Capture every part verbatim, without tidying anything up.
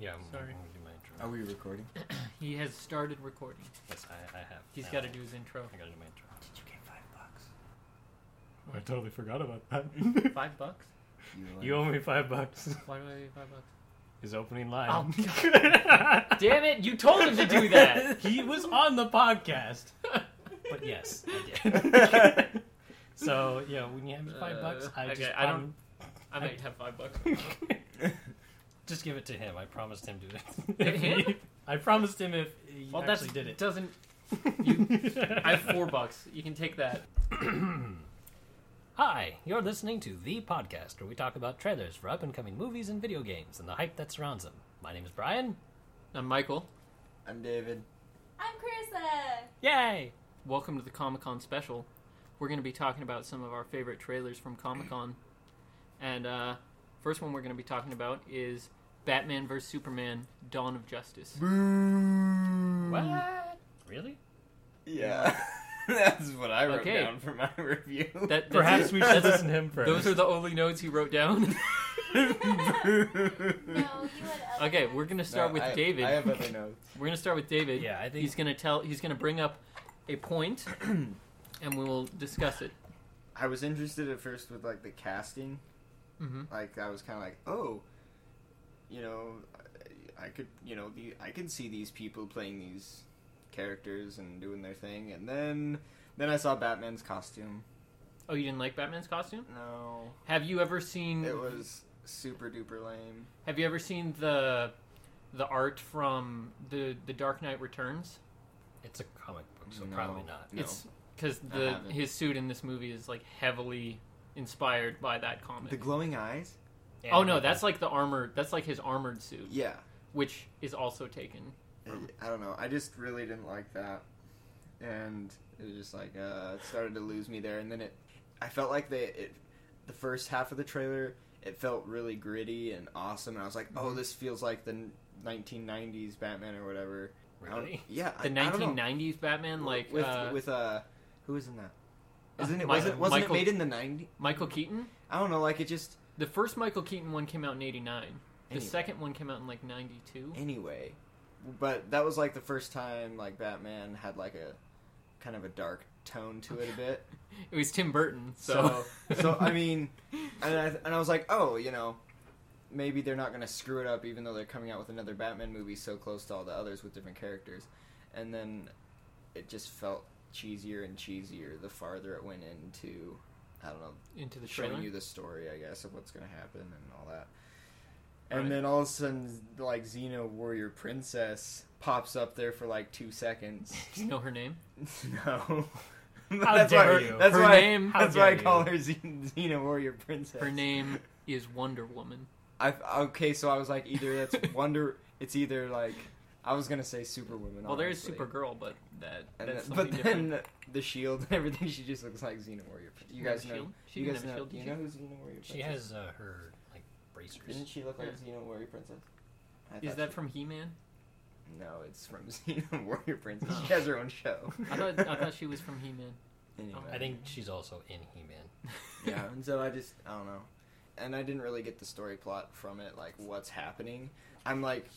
Yeah, I'm sorry. Gonna do my intro. Are we recording? He has started recording. Yes, I, I have. He's got to do his intro. I got to do my intro. Did you get five bucks? Oh, I totally forgot about that. Five bucks? You, you owe me five bucks. Why do I owe you five bucks? His opening line. Oh, damn it! You told him to do that. He was on the podcast. But yes, I did. So yeah, when you have five uh, bucks, I okay, just I don't. I, I might have five bucks. Just give it to him. I promised him to do it. I promised him if he well, actually did it. Doesn't. You, I have four bucks. You can take that. Hi, you're listening to The Podcast, where we talk about trailers for up-and-coming movies and video games and the hype that surrounds them. My name is Brian. I'm Michael. I'm David. I'm Carissa. Yay! Welcome to the Comic-Con special. We're going to be talking about some of our favorite trailers from Comic-Con. And, uh... first one we're going to be talking about is Batman v Superman: Dawn of Justice. Boo! What? Really? Yeah. That's what I wrote okay. down for my review. That, Perhaps we should listen to him first. Those are the only notes he wrote down. No, okay, we're going to start no, with I, David. I have other notes. We're going to start with David. Yeah, I think he's going to tell he's going to bring up a point and we will discuss it. I was interested at first with like the casting. Mm-hmm. Like, I was kind of like, oh, you know, I could, you know, the, I could see these people playing these characters and doing their thing. And then, then I saw Batman's costume. Oh, you didn't like Batman's costume? No. Have you ever seen... It was super duper lame. Have you ever seen the the art from the, the Dark Knight Returns? It's a comic book, so no, probably not. No. It's because the his suit in this movie is, like, heavily... inspired by that comic. The glowing eyes? Yeah, oh no, that's like the armor, that's like his armored suit. Yeah. Which is also taken. From... I don't know, I just really didn't like that. And it was just like, uh, it started to lose me there. And then it, I felt like they, it, the first half of the trailer, it felt really gritty and awesome. And I was like, oh, this feels like the nineteen nineties Batman or whatever. Really? Yeah. The I, nineteen nineties I Batman? Like, with, uh... With, uh, who was in that? Isn't it, wasn't, wasn't Michael, it made in the nineties? Michael Keaton? I don't know, like it just... The first Michael Keaton one came out in eighty-nine. The anyway. second one came out in like ninety-two. Anyway. But that was like the first time like Batman had like a kind of a dark tone to it a bit. It was Tim Burton, so... So, so I mean, and I, and I was like, oh, you know, maybe they're not going to screw it up even though they're coming out with another Batman movie so close to all the others with different characters. And then it just felt... cheesier and cheesier the farther it went into, I don't know, into the showing trailer? You the story, I guess, of what's going to happen and all that. And right. Then all of a sudden, like, Xena Warrior Princess pops up there for like two seconds. Do you know her name? No. How that's dare why, you? That's her why, name. How that's why I call you? Her Xena Warrior Princess. Her name is Wonder Woman. I okay, so I was like, either that's Wonder. It's either like. I was gonna say Superwoman. Well, there's Supergirl, but that. That's then, but then different. The shield and everything, she just looks like Xena Warrior. You guys know. She you guys know. Shield, you know who Xena Warrior Princess? She has uh, her like bracers. Didn't she look like yeah. Xena Warrior Princess? I Is that she... from He-Man? No, it's from Xena Warrior Princess. Oh. She has her own show. I thought I thought she was from He-Man. Anyway. I think she's also in He-Man. Yeah, and so I just I don't know, and I didn't really get the story plot from it, like what's happening. I'm like.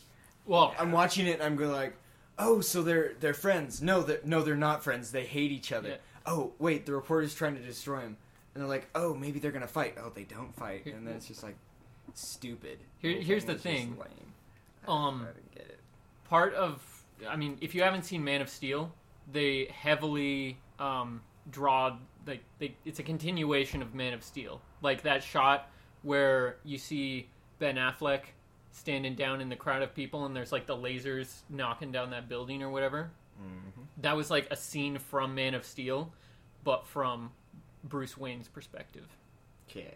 Well, I'm watching it and I'm going like, oh, so they're they're friends. No, they're, no, they're not friends. They hate each other. Yeah. Oh, wait, the reporter's trying to destroy him. And they're like, oh, maybe they're going to fight. Oh, they don't fight. And then it's just like, stupid. Here, here's the thing. Lame. I, um, I didn't get it. Part of, I mean, if you haven't seen Man of Steel, they heavily um, draw, like they, it's a continuation of Man of Steel. Like that shot where you see Ben Affleck standing down in the crowd of people and there's like the lasers knocking down that building or whatever. Mm-hmm. That was like a scene from Man of Steel, but from Bruce Wayne's perspective. Okay.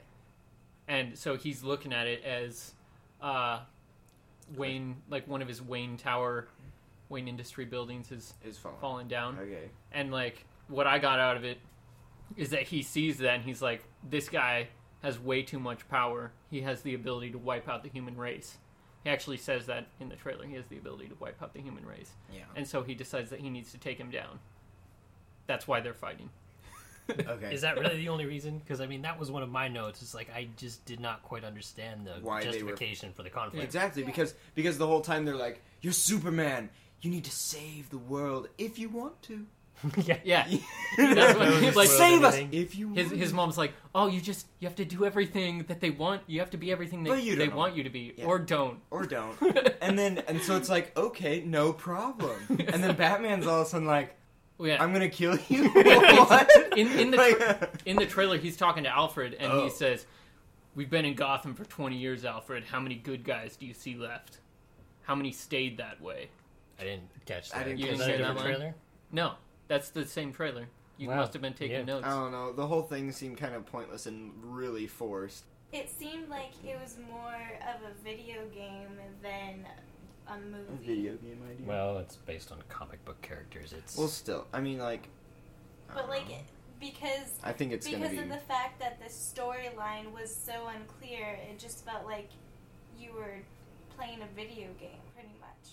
And so he's looking at it as uh, Wayne, like one of his Wayne Tower, Wayne Industry buildings is falling. falling down. Okay. And like what I got out of it is that he sees that and he's like, this guy has way too much power. He has the ability to wipe out the human race. He actually says that in the trailer. He has the ability to wipe out the human race. Yeah. And so he decides that he needs to take him down. That's why they're fighting. Okay. Is that really the only reason? Because, I mean, that was one of my notes. It's like, I just did not quite understand the Why justification they were... for the conflict. Exactly, yeah. because because the whole time they're like, you're Superman. You need to save the world if you want to. yeah. yeah. That's what he's like, save us if you want. His, his mom's like, oh, you just, you have to do everything that they want. You have to be everything that they know. want you to be. Yeah. Or don't. Or don't. And then, and so it's like, okay, no problem. And then Batman's all of a sudden like, Yeah. I'm gonna kill you. What? in, in the tra- in the trailer, he's talking to Alfred, and oh. he says, "We've been in Gotham for twenty years, Alfred. How many good guys do you see left? How many stayed that way?" I didn't catch that. I didn't you catch that, that trailer. No, that's the same trailer. You wow. must have been taking yeah. notes. I don't know. The whole thing seemed kind of pointless and really forced. It seemed like it was more of a video game than. A movie. A video game idea. Well, it's based on comic book characters. It's well, still, I mean, like, I but like know. because I think it's because be... of the fact that the storyline was so unclear. It just felt like you were playing a video game, pretty much.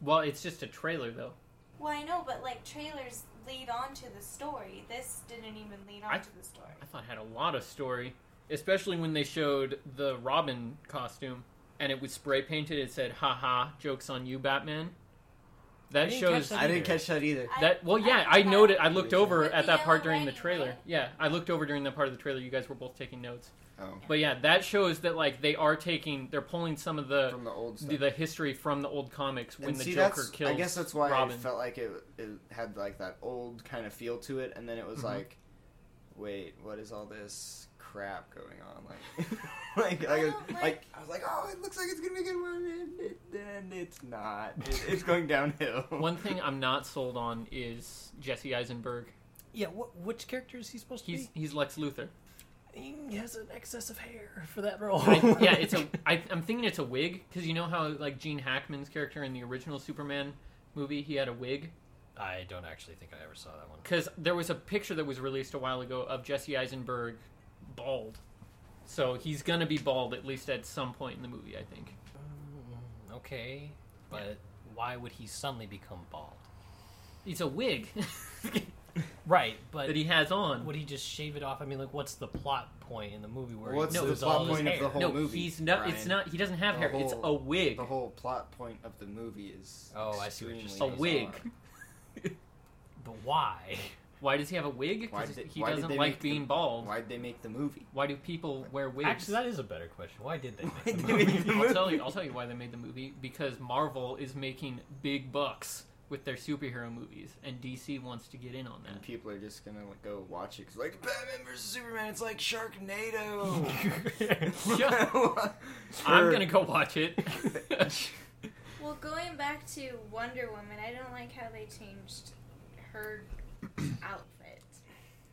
Well, it's just a trailer, though. Well, I know, but like trailers lead on to the story. This didn't even lead on I, to the story. I thought it had a lot of story, especially when they showed the Robin costume. And it was spray painted. It said, "Ha ha, jokes on you, Batman." That I shows. That I didn't catch that either. That well, yeah, I, I noted. I looked over at that part during the trailer. Right? Yeah, I looked over during that part of the trailer. You guys were both taking notes. Oh. But yeah, that shows that like they are taking, they're pulling some of the from the old stuff. The, the history from the old comics when and the see, Joker kills. I guess that's why Robin. I felt like it, it had like that old kind of feel to it, and then it was mm-hmm. like, wait, what is all this? Crap going on, like, like, well, like, like, I was like, oh, it looks like it's gonna be a good one, and, it, and it's not. It, it's going downhill. One thing I'm not sold on is Jesse Eisenberg. Yeah, wh- which character is he supposed to he's, be? He's Lex Luthor. He has an excess of hair for that role. I, yeah, it's a. I, I'm thinking it's a wig because you know how like Gene Hackman's character in the original Superman movie, he had a wig. I don't actually think I ever saw that one because there was a picture that was released a while ago of Jesse Eisenberg. Bald, so he's gonna be bald at least at some point in the movie, I think. Mm, okay, but yeah. Why would he suddenly become bald? It's a wig, right? But that he has on. Would he just shave it off? I mean, like, what's the plot point in the movie where? What's he, no, the plot point of the whole no, movie? No, he's not. Brian. It's not. He doesn't have the hair. Whole, it's a wig. The whole plot point of the movie is. Oh, I see what you're saying. A wig. But why? Why does he have a wig? Because he doesn't like being the, bald. Why did they make the movie? Why do people why? wear wigs? Actually, that is a better question. Why did they make, the, movie? They make the movie? I'll tell you. I'll tell you why they made the movie. Because Marvel is making big bucks with their superhero movies, and D C wants to get in on that. And people are just gonna like, go watch it. Cause like Batman versus Superman, it's like Sharknado. I'm gonna go watch it. Well, going back to Wonder Woman, I don't like how they changed her. Outfit.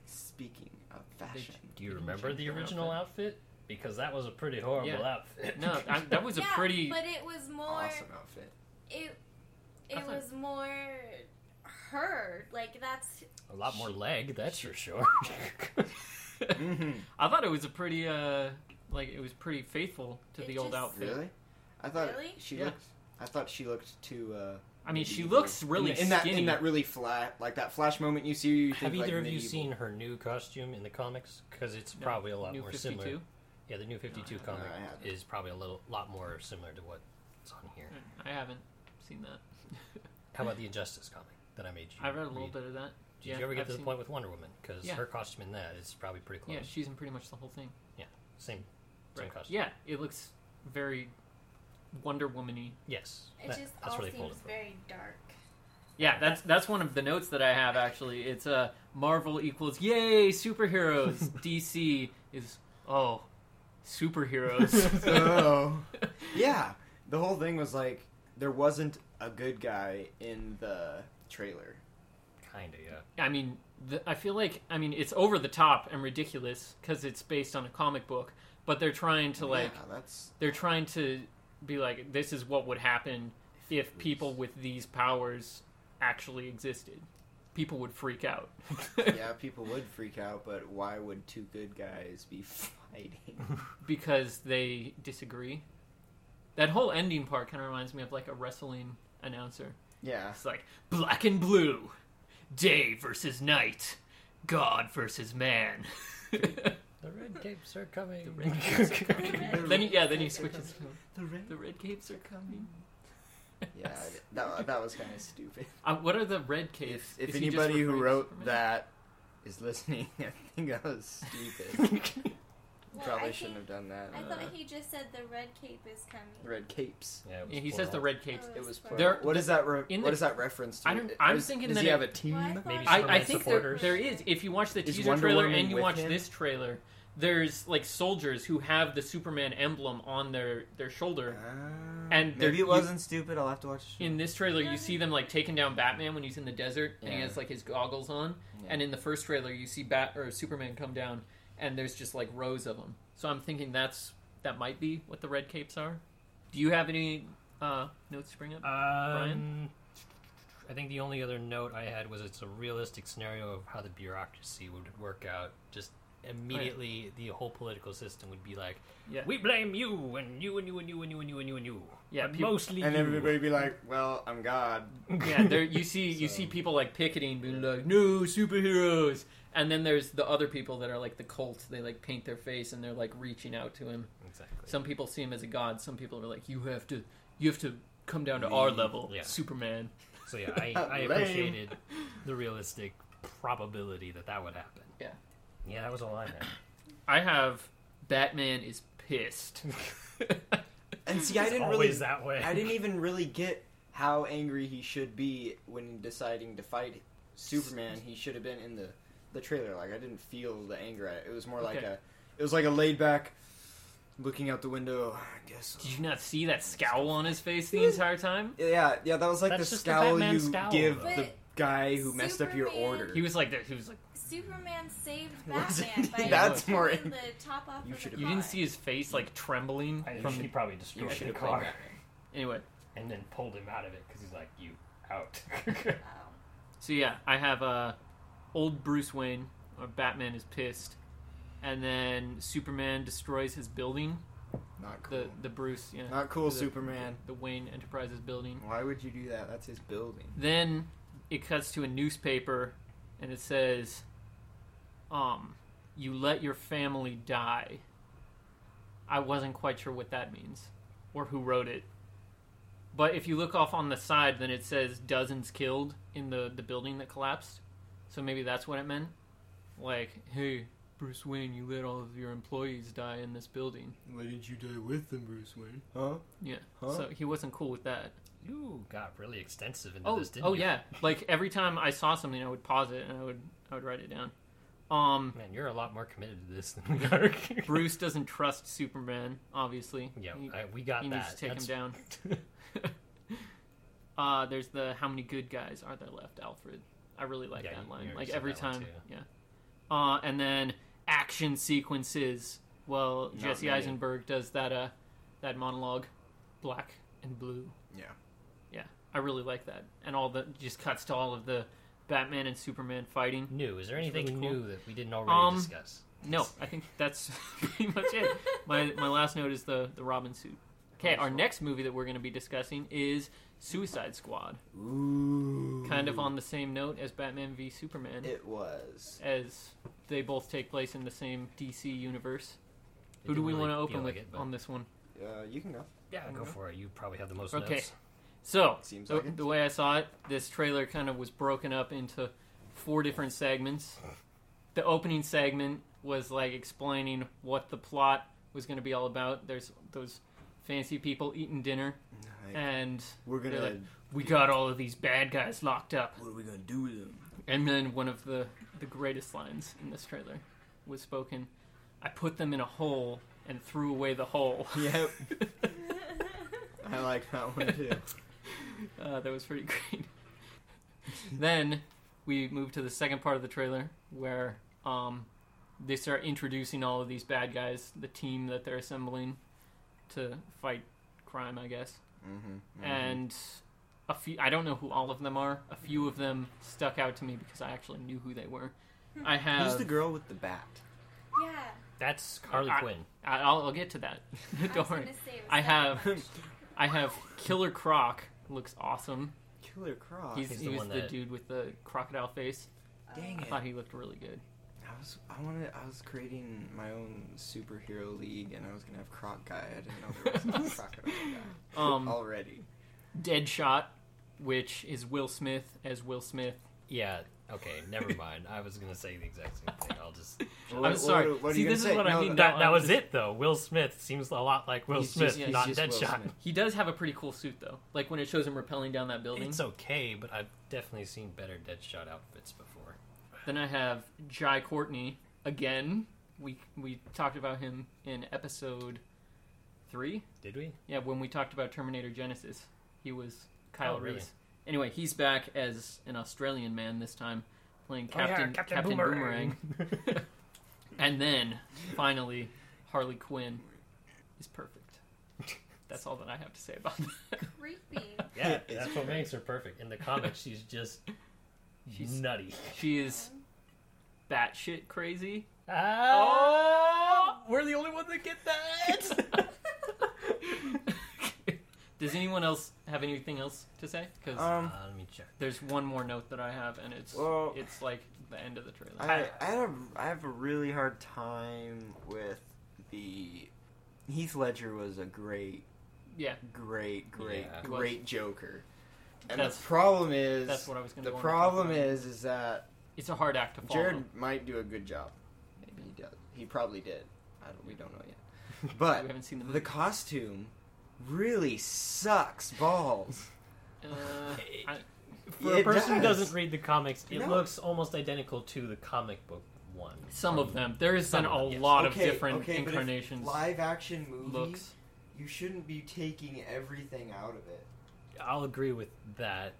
Speaking of fashion, do you remember the original outfit? outfit? Because that was a pretty horrible yeah. outfit. No, I, that was yeah, a pretty. But it was more awesome outfit. It it thought, was more her. Like that's a lot more leg. That's for sure. mm-hmm. I thought it was a pretty uh like it was pretty faithful to it the just, old outfit. Really? I thought really? she yeah. looked. I thought she looked too. Uh, I mean, medieval. She looks really in, in that skinny. In that really flat, like that flash moment you see. You think, have either like, of medieval. You seen her new costume in the comics? Because it's no, probably a lot more fifty-two? Similar. Yeah, the new fifty-two no, comic no, is probably a little lot more similar to what's on here. I haven't seen that. How about the Injustice comic that I made you? I read a little read? bit of that. Did yeah, you ever get I've to the point it. with Wonder Woman? Because yeah. her costume in that is probably pretty close. Yeah, she's in pretty much the whole thing. Yeah, same, same right. costume. Yeah, it looks very. Wonder Woman-y. Yes. It that, just that's all seems very dark. Yeah, that's that's one of the notes that I have, actually. It's uh, Marvel equals, yay, superheroes. D C is, oh, superheroes. Oh. Yeah. The whole thing was like, there wasn't a good guy in the trailer. Kind of, yeah. I mean, the, I feel like, I mean, it's over the top and ridiculous because it's based on a comic book, but they're trying to, like, yeah, that's... they're trying to... be like, this is what would happen if people with these powers actually existed. People would freak out. Yeah, people would freak out, but why would two good guys be fighting? Because they disagree. That whole ending part kind of reminds me of like a wrestling announcer. Yeah. It's like, black and blue, day versus night, God versus man. The red capes are coming. The red capes are coming. Then you, yeah, then you switch it. The red, the red capes are coming. Yeah, that that was kind of stupid. Uh, what are the red capes? If, if anybody who wrote that is listening, I think that was stupid. Well, Probably I shouldn't think, have done that. I uh, thought he just said the red cape is coming. Red capes. Yeah, yeah he says the red capes. Oh, it was plural. What is that? Re- what the, is that reference to? I don't, I'm is, thinking does that does he it, have a team? Well, Maybe I, I think there, there is. If you watch the teaser trailer and you watch him? this trailer, there's like soldiers who have the Superman emblem on their their shoulder. Uh, and maybe it wasn't you, stupid. I'll have to watch. In this trailer, yeah. you see them like taking down Batman when he's in the desert yeah. and he has like his goggles on. Yeah. And in the first trailer, you see Bat or Superman come down. And there's just like rows of them, so I'm thinking that's that might be what the red capes are. Do you have any uh, notes to bring up, um, Brian? I think the only other note I had was it's a realistic scenario of how the bureaucracy would work out. Just immediately, right. the whole political system would be like, yeah. "We blame you and you and you and you and you and you and you and you." Yeah, people, mostly. And you. Everybody be like, "Well, I'm God." Yeah, there you see, so. you see people like picketing, being like, "No superheroes." And then there's the other people that are like the cult. They like paint their face and they're like reaching out to him. Exactly. Some people see him as a god. Some people are like, you have to, you have to come down to our level, yeah. Superman. So yeah, I, I appreciated the realistic probability that that would happen. Yeah. Yeah, that was a line there. I have Batman is pissed. And see, I didn't really that way. I didn't even really get how angry he should be when deciding to fight Superman. He should have been in the. The trailer, like I didn't feel the anger at it. It was more like okay. a, it was like a laid back, looking out the window. I guess. Did you not see that scowl on his face the entire time? Yeah, yeah, that was like That's the scowl the you scowl, give though. the guy who Superman, messed up your order. He was like, that, he was like, Superman saved Batman. By That's more. In, the top off you should. You didn't see his face like trembling. I, from he the, probably destroyed the car. Anyway, and then pulled him out of it because he's like, you out. Wow. So yeah, I have a. Uh, Old Bruce Wayne, or Batman, is pissed, and then Superman destroys his building. Not cool. The, the Bruce, you know, not cool. The, Superman, the, the Wayne Enterprises building. Why would you do that? That's his building. Then it cuts to a newspaper, and it says, "Um, you let your family die." I wasn't quite sure what that means, or who wrote it. But if you look off on the side, then it says dozens killed in the, the building that collapsed. So maybe that's what it meant? Like, hey, Bruce Wayne, you let all of your employees die in this building. Why didn't you die with them, Bruce Wayne? Huh? Yeah. Huh? So he wasn't cool with that. You got really extensive into oh, this, didn't oh, you? Oh, yeah. Like, every time I saw something, I would pause it and I would I would write it down. Um, Man, you're a lot more committed to this than we are. Bruce doesn't trust Superman, obviously. Yeah, he, I, we got he that. He needs to take that's... him down. uh, there's the how many good guys are there left, Alfred? I really like yeah, that line. Like every time, yeah. Uh, and then action sequences. Well, Not Jesse many. Eisenberg does that. Uh, that monologue, black and blue. Yeah, yeah. I really like that. And all the just cuts to all of the Batman and Superman fighting. New? Is there anything really cool. new that we didn't already um, discuss? No, I think that's pretty much it. My my last note is the the Robin suit. Okay, our next movie that we're going to be discussing is Suicide Squad. Ooh. Kind of on the same note as Batman v Superman. It was. As they both take place in the same D C universe. It Who do we really want to open like with it, on this one? Uh, you can go. Yeah, go, go for it. You probably have the most okay. notes. So, Seems the, like the way I saw it, this trailer kind of was broken up into four different segments. The opening segment was like explaining what the plot was going to be all about. There's those... fancy people eating dinner, right. and we're gonna. Like, we got all of these bad guys locked up. What are we gonna do with them? And then one of the the greatest lines in this trailer was spoken. I put them in a hole and threw away the hole. Yep. I like that one too. Uh, that was pretty great. Then we move to the second part of the trailer where um, they start introducing all of these bad guys, the team that they're assembling. To fight crime, I guess. Mm-hmm, mm-hmm. And a few, I don't know who all of them are. A few of them stuck out to me because I actually knew who they were. I have. Who's the girl with the bat? Yeah. That's Harley I, Quinn. I, I'll, I'll get to that. Don't worry. I have. I have Killer Croc. Looks awesome. Killer Croc. He's, He's he the was the that... dude with the crocodile face. Dang it! I thought he looked really good. I was I wanted I was creating my own superhero league, and I was gonna have Croc Guy. I didn't know there was not a Crocodile Guy um, already. Deadshot, which is Will Smith as Will Smith. Yeah. Okay. Never mind. I was gonna say the exact same thing. I'll just. Well, I'm what, sorry. What, what See, this say? is what no, I mean. No, that, that was just... it though. Will Smith seems a lot like Will he's Smith, just, yeah, not Deadshot. Smith. He does have a pretty cool suit though. Like when it shows him rappelling down that building. It's okay, but I've definitely seen better Deadshot outfits before. Then I have Jai Courtney again. We we talked about him in episode three. Did we? Yeah, when we talked about Terminator Genisys, he was Kyle oh, Reese. Really? Anyway, he's back as an Australian man this time, playing Captain oh, yeah, Captain, Captain Boomerang. Boomerang. And then finally, Harley Quinn is perfect. That's all that I have to say about that. Creepy. Yeah, that's what makes her perfect. In the comics, she's just. She's nutty. She is batshit crazy. Ah, oh, we're the only ones that get that. Does anyone else have anything else to say? Because um, uh, let me check. There's one more note that I have, and it's well, it's like the end of the trailer. I I have, a, I have a really hard time with the Heath Ledger was a great, yeah, great, great, yeah, great Joker. And that's, the problem is, that's what I was going to the problem is, is that it's a hard act to follow. Jared might do a good job. Maybe he does. He probably did. I don't, we don't know yet. But we haven't seen the, the costume really sucks balls. Uh, I, for it a person does. who doesn't read the comics, it no. looks almost identical to the comic book one. Some of them. There has been a yes. lot okay, of different okay, incarnations. Live action movie looks. You shouldn't be taking everything out of it. I'll agree with that.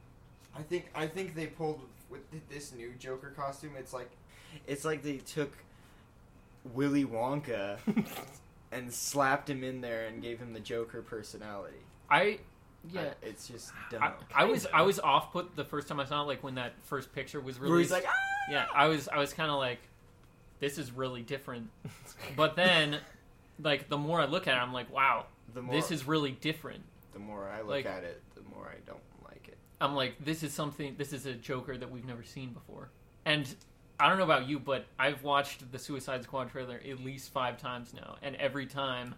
I think I think they pulled with this new Joker costume. It's like, it's like they took Willy Wonka and slapped him in there and gave him the Joker personality. I yeah, I, it's just dumb. I, I was I was off put the first time I saw it. Like when that first picture was released. Where he's like, ah! Yeah, I was I was kind of like, this is really different. But then, like the more I look at it, I'm like, wow, the more, this is really different. The more I look like, at it, the more I don't like it. I'm like, this is something, this is a Joker that we've never seen before. And I don't know about you, but I've watched the Suicide Squad trailer at least five times now. And every time,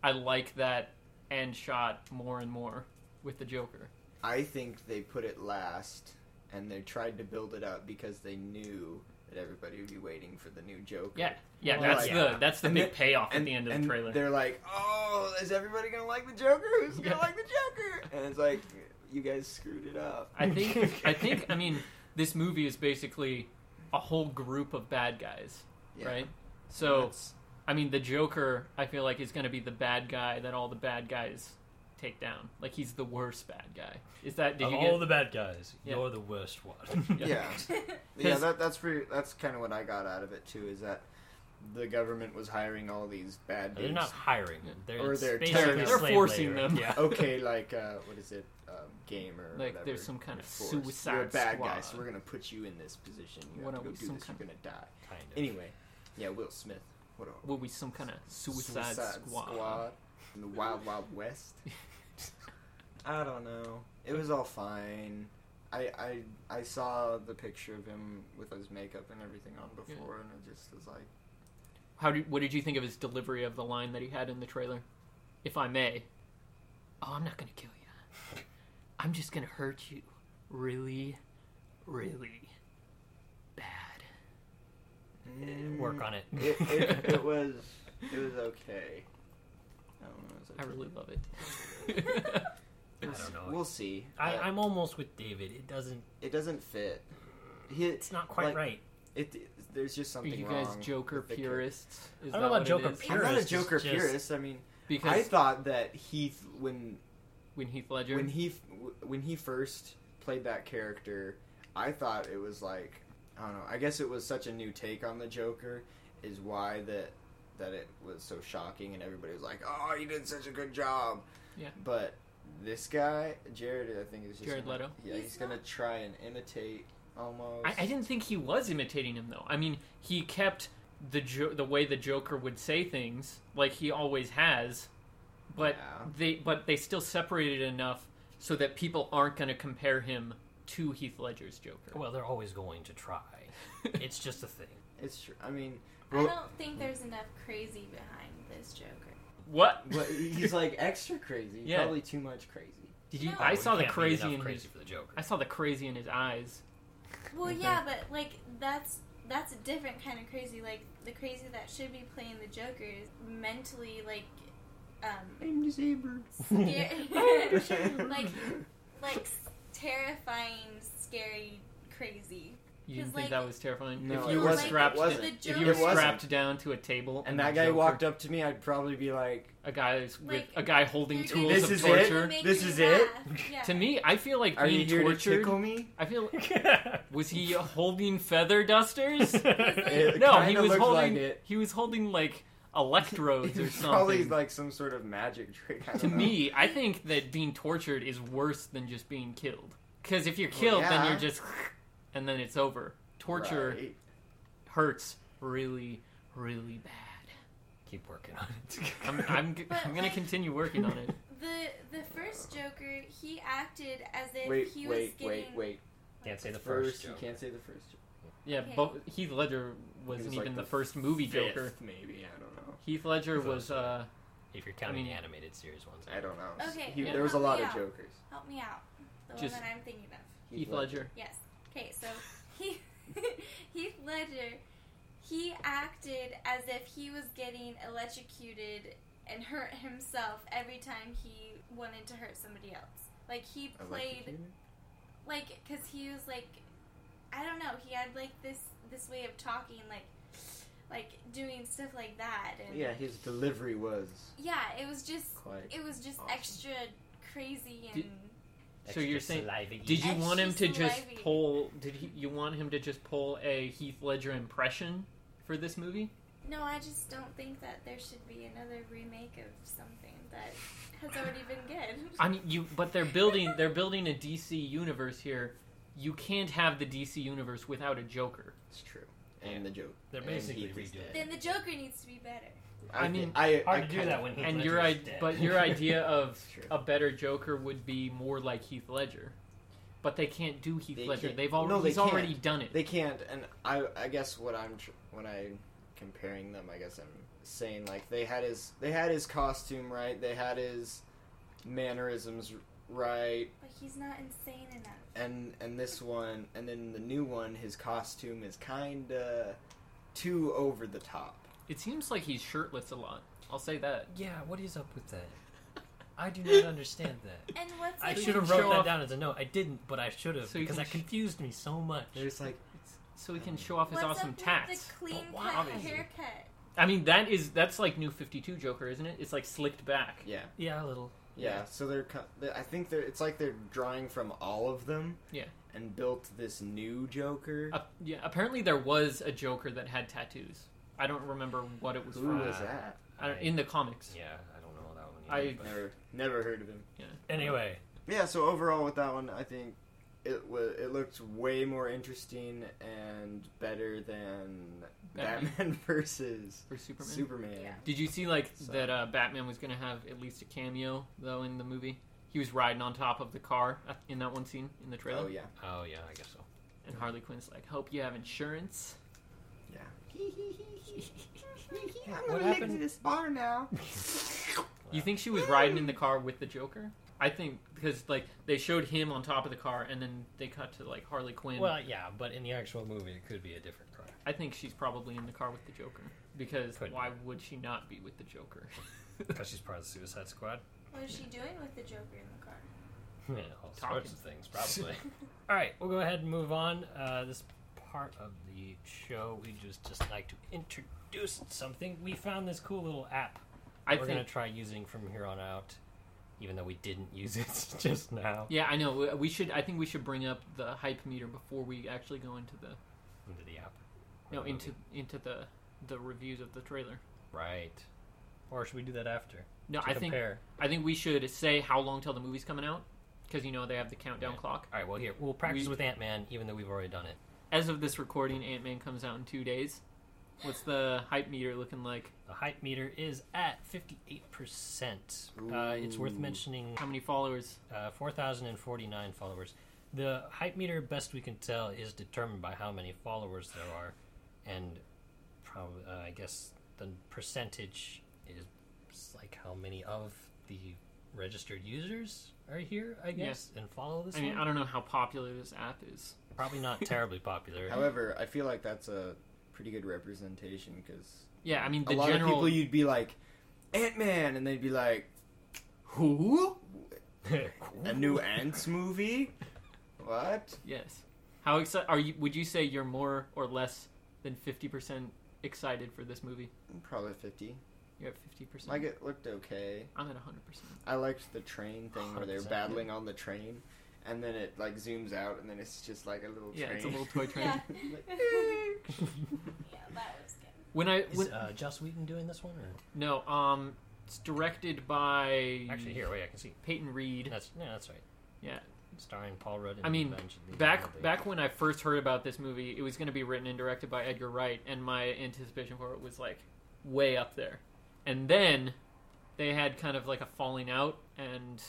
I like that end shot more and more with the Joker. I think they put it last, and they tried to build it up because they knew that everybody would be waiting for the new Joker. Yeah, yeah, well, that's like, the that's the big the, payoff and, at the end of and the trailer. They're like, oh, is everybody going to like the Joker? Who's going to yeah. like the Joker? And it's like, you guys screwed it up. I think, I think, I mean, this movie is basically a whole group of bad guys, yeah. right? So, that's... I mean, the Joker, I feel like, is going to be the bad guy that all the bad guys take down. Like, he's the worst bad guy. Is that did of you all get... the bad guys yeah. you're the worst one. yeah yeah, yeah that, that's pretty that's kind of what I got out of it too, is that the government was hiring all these bad dudes. They're not hiring them, they're, or they're, terrorists. They're forcing later. them yeah. okay like uh what is it um game or like whatever. There's some kind you're of forced. Suicide you're a bad squad. guy, so we're gonna put you in this position, you what have to go do this kind you're gonna die kind of. Anyway, yeah, Will Smith, what are we, will we some kind of suicide, suicide squad, squad? In the Wild Wild West. I don't know. It was all fine. I, I I saw the picture of him with his makeup and everything on before, yeah. and it just was like... How did, what did you think of his delivery of the line that he had in the trailer? If I may. Oh, I'm not going to kill you. I'm just going to hurt you. Really, really bad. Mm, work on it. it, it, it was It was okay. I don't know. I really love it. I don't know. We'll see. I, I'm almost with David. It doesn't. It doesn't fit. He, it's not quite like, right. It, it there's just something. Are you guys wrong Joker purists? Is I don't know about Joker purists. I'm not a Joker just, purist. I mean, because I thought that Heath when when Heath Ledger when he when he first played that character, I thought it was like I don't know. I guess it was such a new take on the Joker is why that. that it was so shocking and everybody was like, oh, you did such a good job. Yeah. But this guy, Jared, I think is just... Jared Leto? Yeah, he's, he's going to try and imitate almost. I, I didn't think he was imitating him, though. I mean, he kept the jo- the way the Joker would say things, like he always has, but yeah. they but they still separated enough so that people aren't going to compare him to Heath Ledger's Joker. Well, they're always going to try. It's just a thing. It's true. I mean, well, I don't think there's enough crazy behind this Joker. What? But he's like extra crazy. Yeah. Probably too much crazy. Did you? No, I saw the crazy in crazy his, for the Joker. I saw the crazy in his eyes. Well, yeah, but like that's that's a different kind of crazy. Like the crazy that should be playing the Joker is mentally like um I'm disabled. Scary, like like terrifying, scary, crazy. You didn't think like, that was terrifying? No, if you were strapped, like, to, if you were strapped down to a table, and, and that guy Joker walked up to me, I'd probably be like, a guy with like, a guy holding tools this of is torture. It? This is laugh. It. Yeah. To me, I feel like Are being you here tortured. To tickle me? I feel. Was he holding feather dusters? It no, he was holding. Like he was holding like electrodes or something. Probably like some sort of magic trick. I don't to know. me, I think that being tortured is worse than just being killed. Because if you're killed, well, yeah. then you're just. And then it's over. Torture right. hurts really, really bad. Keep working on it. I'm, I'm, g- I'm gonna like, continue working on it. The the first Joker, he acted as if wait, he was wait, getting. Wait, wait, wait, Can't say the first. first Joker. You can't say the first. Joker. Yeah, okay. Bo- Heath Ledger wasn't was even like the, the first movie fifth, Joker. Maybe I don't know. Heath Ledger was. uh... If you're counting I mean, animated series ones, I don't know. Okay, he, yeah. there was a lot of out. Jokers. Help me out. The Just one that I'm thinking of. Heath Ledger. Ledger. Yes. Okay, so he, Heath Ledger, he acted as if he was getting electrocuted and hurt himself every time he wanted to hurt somebody else. Like, he played, like, because he was, like, I don't know, he had, like, this, this way of talking, like, like, doing stuff like that. And yeah, his delivery was... Yeah, it was just, quite it was just awesome. Extra crazy and... Did- So you're saying, did you want him to just pull, did he, you want him to just pull a Heath Ledger impression for this movie? No, I just don't think that there should be another remake of something that has already been good. I mean, you, but they're building, they're building a D C universe here. You can't have the D C universe without a Joker. It's true. And, and the Joker. They're basically redoing. Then the Joker needs to be better. I, I mean, I, hard I, to I do that when Heath and Ledger's your I- dead. But your idea of a better Joker would be more like Heath Ledger, but they can't do Heath they Ledger. Can't. They've already no, they he's can't. already done it. They can't. And I, I guess what I'm tr- when I'm comparing them, I guess I'm saying like they had his they had his costume right, they had his mannerisms right. But he's not insane enough. And and this one, and then the new one, his costume is kind of too over the top. It seems like he's shirtless a lot. I'll say that. Yeah, what is up with that? I do not understand that. And what's I should have wrote that off... down as a note. I didn't, but I should have so because that sh- confused me so much. There's like, so he can show off his what's awesome tats. What's up with the clean cut haircut? I mean, that is that's like New fifty-two Joker, isn't it? It's like slicked back. Yeah. Yeah, a little. Yeah. yeah. So they're, I think they're. It's like they're drawing from all of them. Yeah. And built this new Joker. Uh, yeah. Apparently, there was a Joker that had tattoos. I don't remember what it was Who from. Who was that? I don't, in the comics. Yeah, I don't know that one either. I never, never heard of him. Yeah. Anyway. Yeah, so overall with that one, I think it was, it looked way more interesting and better than Batman, Batman versus For Superman. Superman. Yeah. Did you see like so. that uh, Batman was going to have at least a cameo, though, in the movie? He was riding on top of the car in that one scene in the trailer. Oh, yeah. Oh, yeah, I guess so. And Harley Quinn's like, hope you have insurance. Yeah. I'm gonna make it to this bar now. You think she was riding in the car with the Joker? I think because like they showed him on top of the car and then they cut to like Harley Quinn. Well, yeah, but in the actual movie, it could be a different car. I think she's probably in the car with the Joker because could why be. would she not be with the Joker? Because she's part of the Suicide Squad. What is she doing with the Joker in the car? Yeah, all Talking. sorts of things, probably. All right, we'll go ahead and move on. Uh, this. Part of the show, we just just like to introduce something. We found this cool little app I we're think... gonna try using from here on out, even though we didn't use it just now. Yeah, I know. We should. I think we should bring up the hype meter before we actually go into the into the app. No, into movie. into the the reviews of the trailer. Right. Or should we do that after? No, I compare? think I think we should say how long till the movie's coming out, because you know they have the countdown yeah. clock. All right. Well, here we'll practice we... with Ant-Man, even though we've already done it. As of this recording, Ant-Man comes out in two days. What's the hype meter looking like? The hype meter is at fifty-eight percent. Uh, it's worth mentioning... How many followers? Uh, four thousand forty-nine followers. the hype meter, best we can tell, is determined by how many followers there are, and probably uh, I guess the percentage is like how many of the registered users are here, I guess, yeah. and follow this. I mean, one? I don't know how popular this app is. Probably not terribly popular. However, I feel like that's a pretty good representation because yeah, I mean, the a lot general... of people you'd be like Ant-Man, and they'd be like, who? A new Ants movie? What? Yes. How excited are you? Would you say you're more or less than fifty percent excited for this movie? Probably fifty. You're at fifty percent. Like, it looked okay. I'm at one hundred percent. I liked the train thing one hundred percent. Where they're battling on the train, and then it like zooms out, and then it's just like a little yeah, train. Yeah, it's a little toy train. Yeah, like, yeah, that was good. When I when, is uh, Joss Whedon doing this one? Or? No, um, it's directed by actually here. Wait, I can see Peyton Reed. That's no, that's right. Yeah, starring Paul Rudd. And I mean, back back when I first heard about this movie, it was going to be written and directed by Edgar Wright, and my anticipation for it was like way up there. And then they had kind of like a falling out, and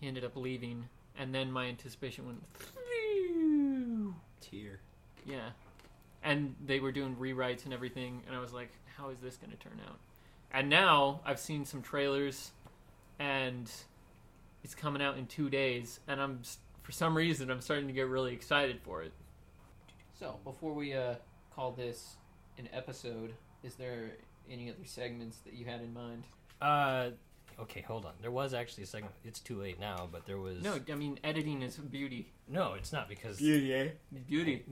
he ended up leaving. And then my anticipation went tear. Yeah. And they were doing rewrites and everything, and I was like, how is this going to turn out? And now I've seen some trailers, and it's coming out in two days, and I'm for some reason I'm starting to get really excited for it. So, before we uh, call this an episode, is there any other segments that you had in mind? Uh, okay, hold on. There was actually a segment. It's too late now, but there was... No, I mean, editing is beauty. No, it's not because... Beauty, eh? Beauty.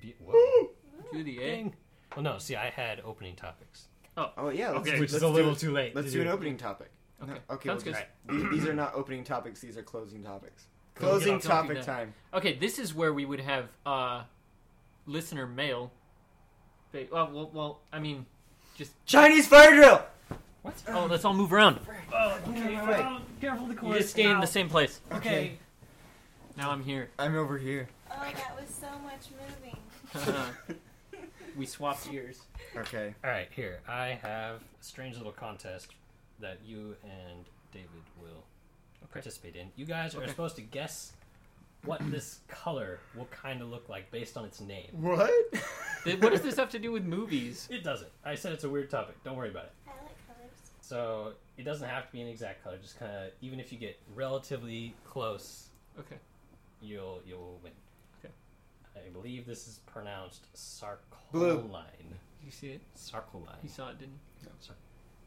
Be- Woo! Beauty, eh? Well, no, see, I had opening topics. Oh, oh yeah, let's, okay, which let's is a little too late. Let's do, do an opening topic. Okay, no, okay, we'll just, right. These are not opening topics, these are closing topics. Closing topic time. Okay, this is where we would have uh, listener mail. They, well, well, well, I mean, just... Chinese fire drill! What? Oh, let's all move around. Oh, okay, right. Well, careful the corner. You just stay now. In the same place. Okay. okay. Now I'm here. I'm over here. Oh, that was so much moving. Uh-huh. We swapped years. Okay. All right, here. I have a strange little contest that you and David will okay. participate in. You guys okay. are supposed to guess what this color will kind of look like based on its name. What? What does this have to do with movies? It doesn't. I said it's a weird topic. Don't worry about it. I like colors. So it doesn't have to be an exact color. Just kind of, even if you get relatively close, okay, you'll you'll win. I believe this is pronounced sarcoline. Did you see it? Sarcoline. You saw it, didn't you? No, sorry.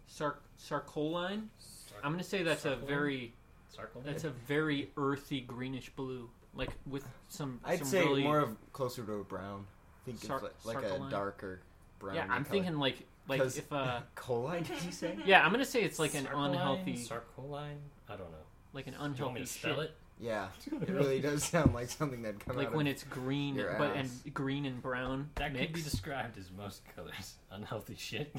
Sar- sarcoline? Sarc- I'm going to say that's sarcoline? a very sarcoline? That's a very earthy greenish blue, like with some I'd some say really more of closer to a brown. I think sar- it's like, like a darker brown. Yeah, I'm color. thinking like like if uh coline did you say? Yeah, I'm going to say it's like sarcoline, an unhealthy sarcoline. I don't know. Like an unhealthy. Do you want me to spell shit. it? Yeah, it really does sound like something that'd come like out Like when of it's green, but and green and brown. That mix. Could be described as most colors. Unhealthy shit.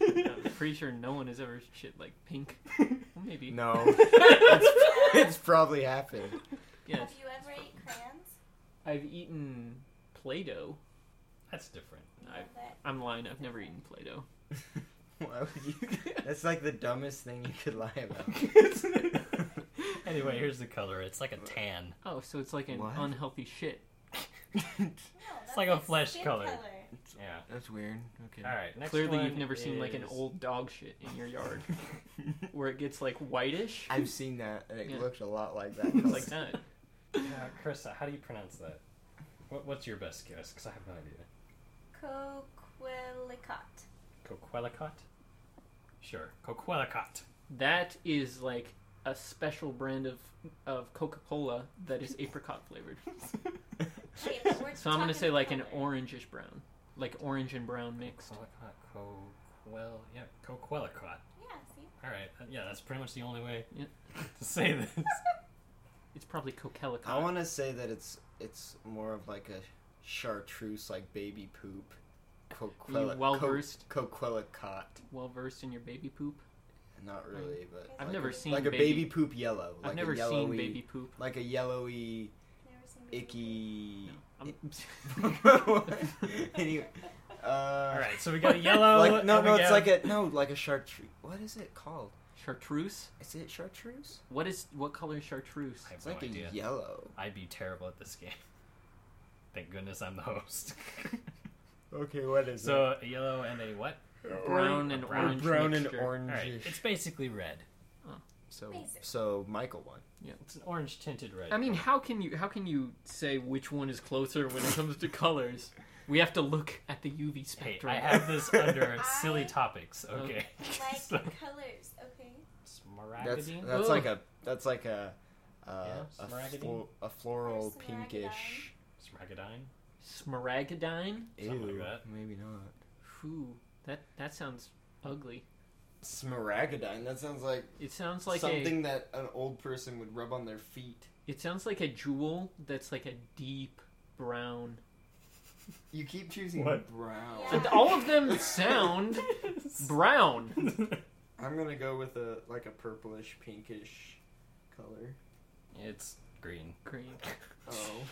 I'm pretty sure no one has ever shit like pink. Well, maybe. No. it's, it's probably happened. Yes. Have you ever eaten crayons? I've eaten Play-Doh. That's different. I, I'm lying. I've never eaten Play-Doh. Why would you? That's like the dumbest thing you could lie about. Anyway, here's the color. It's like a tan. Oh, so it's like an what? unhealthy shit. No, it's like a flesh color. color. Yeah, that's weird. Okay. All right. Next Clearly, one you've never is... seen like an old dog shit in your yard, where it gets like whitish. I've seen that, and it yeah. looks a lot like that. It's like that. Uh, Carissa, how do you pronounce that? What, what's your best guess? Because I have no idea. Coquelicot. Coquelicot. Sure. Coquelicot. That is like a special brand of of Coca-Cola that is apricot flavored. Wait, but we're so I'm gonna say like color. an orangish brown, like orange and brown mixed. Coquelicot, co well, yeah, Coquelicot. Yeah, see. All right, yeah, that's pretty much the only way yeah. to say this. It's probably Coquelicot. I want to say that it's it's more of like a chartreuse, like baby poop. Coquelicot. Well versed. Co- Coquelicot. Well versed in your baby poop. Not really, but I've like never a, seen like a baby, baby poop yellow. Like I've never a yellowy, seen baby poop. Like a yellowy, icky. No, I'm... anyway, uh, all right, so we got a yellow. Like, no, no, it's got... like a no, like a chartreuse. What is it called? Chartreuse? Is it chartreuse? What is what color is chartreuse? I have it's no like idea. A yellow. I'd be terrible at this game. Thank goodness I'm the host. Okay, what is so, it? So a yellow and a what? Brown and orange. Brown and orange. Right. It's basically red. Oh. So Basic. so Michael won. Yeah, it's an orange tinted red. I mean, how can you how can you say which one is closer when it comes to colors? We have to look at the U V spectrum. Hey, I have this under silly topics. Okay. I like so. colors. Okay. Smaragdine. That's, that's like a that's like a uh, yeah, a, flo- a floral smaragdine. pinkish. Smaragdine. Smaragdine. Ew, something like that. Maybe not. Ooh, that that sounds ugly. Smaragdine. That sounds like it sounds like something a, that an old person would rub on their feet. It sounds like a jewel that's like a deep brown. You keep choosing what? brown. Yeah. All of them sound brown. I'm gonna go with a like a purplish pinkish color. It's green. Green. Oh.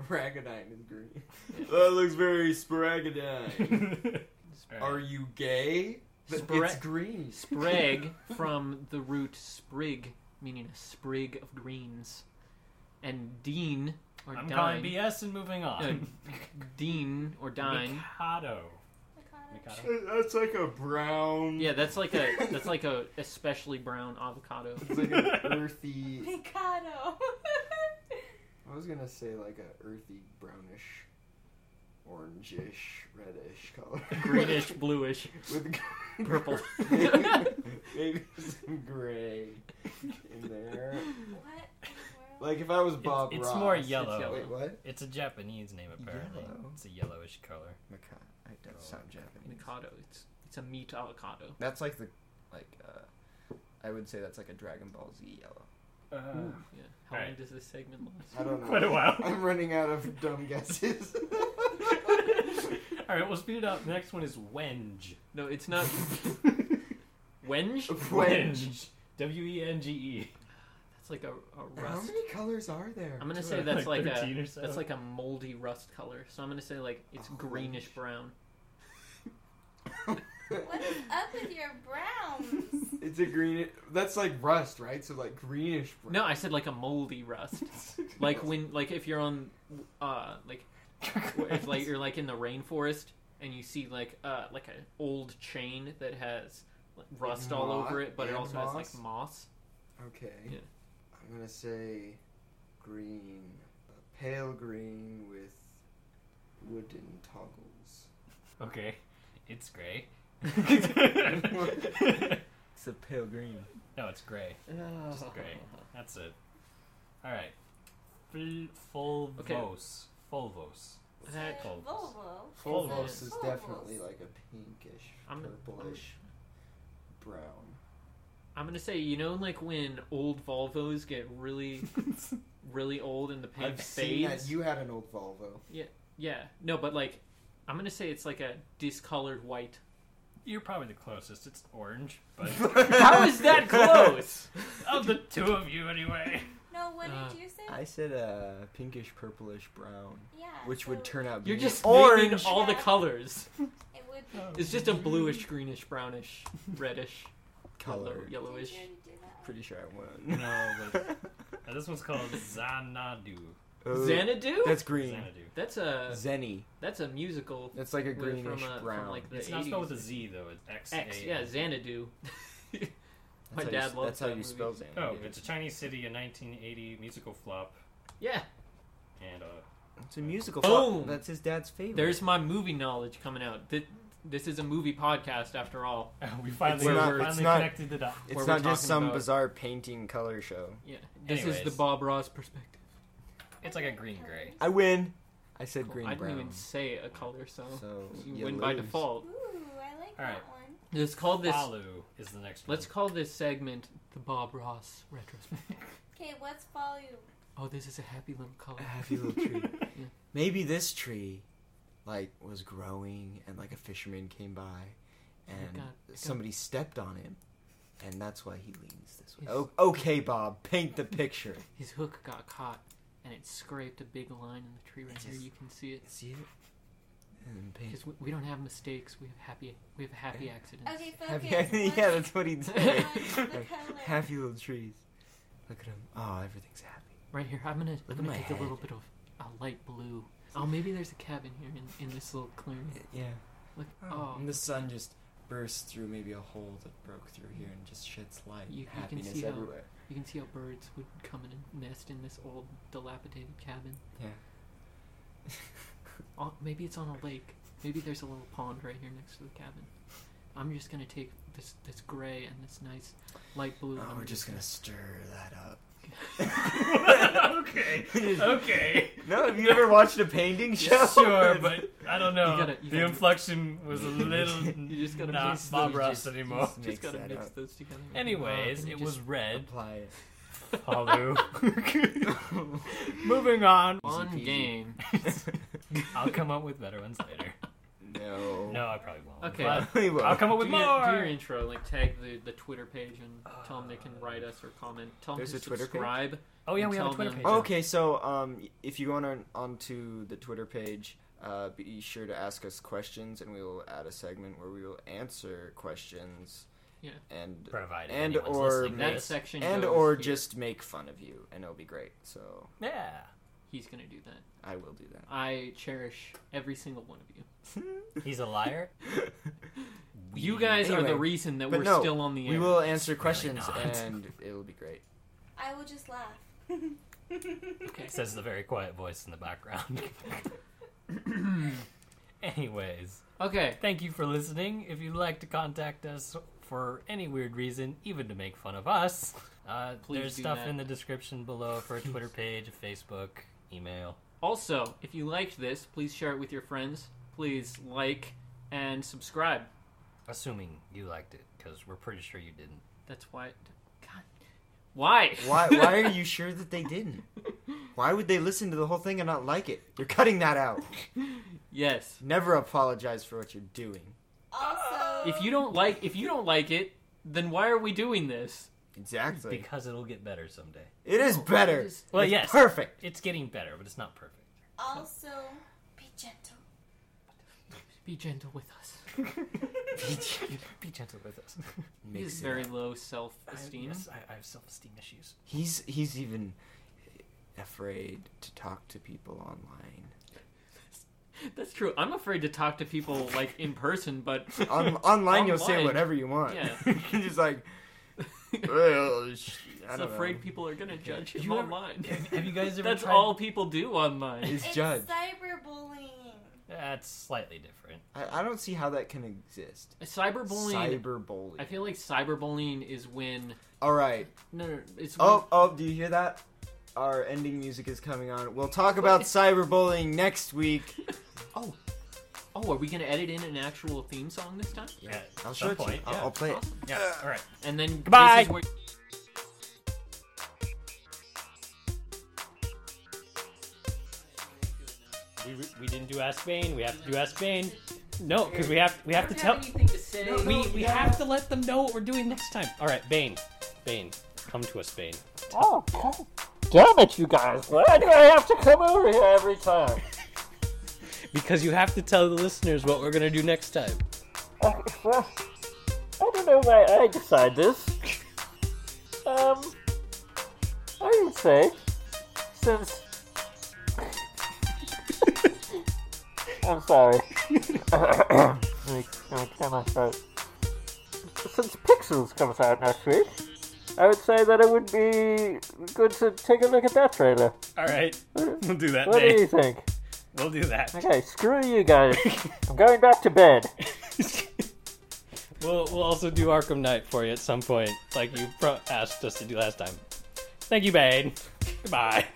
Sparagidine is green. That looks very sparagidine. Are you gay? Spra- it's green. Sprag from the root sprig, meaning a sprig of greens. And Dean or I'm dine. calling B S and moving on. Uh, Dean or dine. Mikado. Mikado. That's like a brown. Yeah, that's like a that's like a especially brown avocado. It's like an earthy. Mikado. I was gonna say like a earthy brownish, orangish, reddish color. Greenish, bluish, with purple. maybe, maybe some gray in there. What? Like, if I was Bob Ross... It's more yellow. Wait, what? It's a Japanese name, apparently. Yellow. It's a yellowish color. Mikado. It doesn't sound Japanese. Mikado. It's it's a meat avocado. That's like the... like uh, I would say that's like a Dragon Ball Z yellow. Uh, Ooh, yeah. How long right. does this segment last? I don't know. Quite a while. I'm running out of dumb guesses. All right, we'll speed it up. The next one is Wenge. No, it's not... Wenge? Wenge. W E N G E. Like a, a rust. How many colors are there? I'm gonna say that's like, like a so. that's like a moldy rust color. So I'm gonna say like it's oh, greenish brown. What is up with your browns? It's a green. That's like rust, right? So like greenish brown. No, I said like a moldy rust. Like when, like if you're on, uh, like if like you're like in the rainforest and you see like uh like an old chain that has like, rust like all moss, over it, but it also moss? has like moss. Okay. Yeah. I'm gonna say green, uh, pale green with wooden toggles. Okay, it's gray. It's a pale green. No, it's gray. Oh. Just gray. That's it. All right. Fulvos. Okay. Fulvos. That Fulvos. Fulvos is definitely like a pinkish, purplish brown. I'm going to say, you know, like when old Volvos get really, really old and the paint I've fades? I've seen that. You had an old Volvo. Yeah. Yeah. No, but like, I'm going to say it's like a discolored white. You're probably the closest. It's orange. But how is that close? Of the two of you, anyway. No, what uh, did you say? I said a uh, pinkish, purplish, brown. Yeah. Which so would turn out being You're just orange. Naming all yeah. the colors. It would be. It's just a bluish, greenish, brownish, reddish. Color yellowish. Pretty sure I won. No, but uh, this one's called Xanadu. Uh, Xanadu? That's green. Xanadu. That's a Zenny. That's a musical. That's like a greenish from a, brown. From like the it's eighties. Not spelled with a Z though. It's X. X. Yeah, Xanadu. My dad loves that. That's how you spell Xanadu. Oh, it's a Chinese city, a nineteen eighty musical flop. Yeah. And uh, it's a musical flop. That's his dad's favorite. There's my movie knowledge coming out. The, This is a movie podcast, after all. We finally, it's not, we're finally it's not, connected it up. It's not just some about. bizarre painting color show. Yeah, Anyways. This is the Bob Ross perspective. It's like a green-gray. I win. I said cool. green-brown. I didn't even say a color, so, so you, you win lose. by default. Ooh, I like all right. that one. Let's call this... Follow is the next one. Let's call this segment the Bob Ross retrospective. Okay, what's follow? Oh, this is a happy little color. A happy little tree. Yeah. Maybe this tree... like, was growing, and, like, a fisherman came by, and I got, I got somebody it. stepped on him, and that's why he leans this way. His, oh, okay, Bob, paint the picture. His hook got caught, and it scraped a big line in the tree right here. You can see it. See it? Because we, we don't have mistakes, we have happy, we have happy accidents. Okay, focus. Happy, yeah, that's what he'd say. Like, happy little trees. Look at him. Oh, everything's happy. Right here, I'm gonna, I'm gonna take head. a little bit of a light blue. Oh, maybe there's a cabin here in, in this little clearing. Yeah. Look. Oh. And the sun just bursts through maybe a hole that broke through here and just sheds light. You, happiness you can see everywhere. How, you can see how birds would come in and nest in this old, dilapidated cabin. Yeah. Oh, maybe it's on a lake. Maybe there's a little pond right here next to the cabin. I'm just gonna take this this gray and this nice light blue. Oh, we're just gonna stir that up. okay. Okay. No, have you ever watched a painting show? Sure, but I don't know. You gotta, you the inflection was a little you just gotta not Bob Ross anymore. Just, just gotta mix up. Those together. Anyways, oh, it was red. Apply it. Follow. Moving on. One game. I'll come up with better ones later. No. No, I probably won't. Okay. But I'll come up with do more. Your, do your intro. Like, tag the, the Twitter page and uh, tell them they can write us or comment. Tell them There's to a Twitter subscribe. Page? Oh, yeah, we have a Twitter them. page. Oh, okay, so um, if you go on onto the Twitter page, uh, be sure to ask us questions, and we will add a segment where we will answer questions. Yeah. And provided and or that this. section and or here. Just make fun of you, and it'll be great. So yeah. He's going to do that. I will do that. I cherish every single one of you. He's a liar? You guys anyway, are the reason that we're no, still on the air. We will answer questions, really and it'll be great. I will just laugh. Okay. Says the very quiet voice in the background. Anyways. Okay. Thank you for listening. If you'd like to contact us for any weird reason, even to make fun of us, uh, there's stuff that. in the description below for a Twitter page, a Facebook... email. Also, if you liked this, please share it with your friends. Please like and subscribe. Assuming you liked it, because we're pretty sure you didn't. That's why... It... God. Why? Why Why are you sure that they didn't? Why would they listen to the whole thing and not like it? You're cutting that out. Yes. Never apologize for what you're doing. Also... If you don't like, if you don't like it, then why are we doing this? Exactly. Because it'll get better someday. It is better. It is, well, it's yes. perfect. It's getting better, but it's not perfect. Also, be gentle. Be gentle with us. be, gentle. be gentle with us. He has very up. low self-esteem. I, yes, I, I have self-esteem issues. He's he's even afraid to talk to people online. That's true. I'm afraid to talk to people like in person, but On, online, online you'll say whatever you want. Yeah. You're just like... Well, I'm afraid know. people are gonna judge him online. Ever, have you guys ever? That's tried... all people do online is it's judge. Cyberbullying. That's slightly different. I, I don't see how that can exist. Cyberbullying. Cyberbullying. I feel like cyberbullying is when. All right. No, no, it's. When... Oh, oh! Do you hear that? Our ending music is coming on. We'll talk about cyberbullying next week. Oh. Oh, are we going to edit in an actual theme song this time? Yeah. yeah. I'll show it to you. I'll, yeah. I'll play awesome. it. Yeah. All right. And then goodbye. This is where- we, we didn't do Ask Bane. We have to do Ask Bane. No, because we have we have to tell. To no, we we yeah. have to let them know what we're doing next time. All right, Bane. Bane, come to us, Bane. Oh, God. Damn it, you guys! Why do I have to come over here every time? Because you have to tell the listeners what we're going to do next time. Uh, well, I don't know why I decide this. um, I would say, since... I'm sorry. Let me clear my throat. Since Pixels comes out next week, I would say that it would be good to take a look at that trailer. Alright, we'll do that. What day. do you think? We'll do that. Okay, screw you guys. I'm going back to bed. we'll we'll also do Arkham Knight for you at some point, like you pro- asked us to do last time. Thank you, Bane. Goodbye.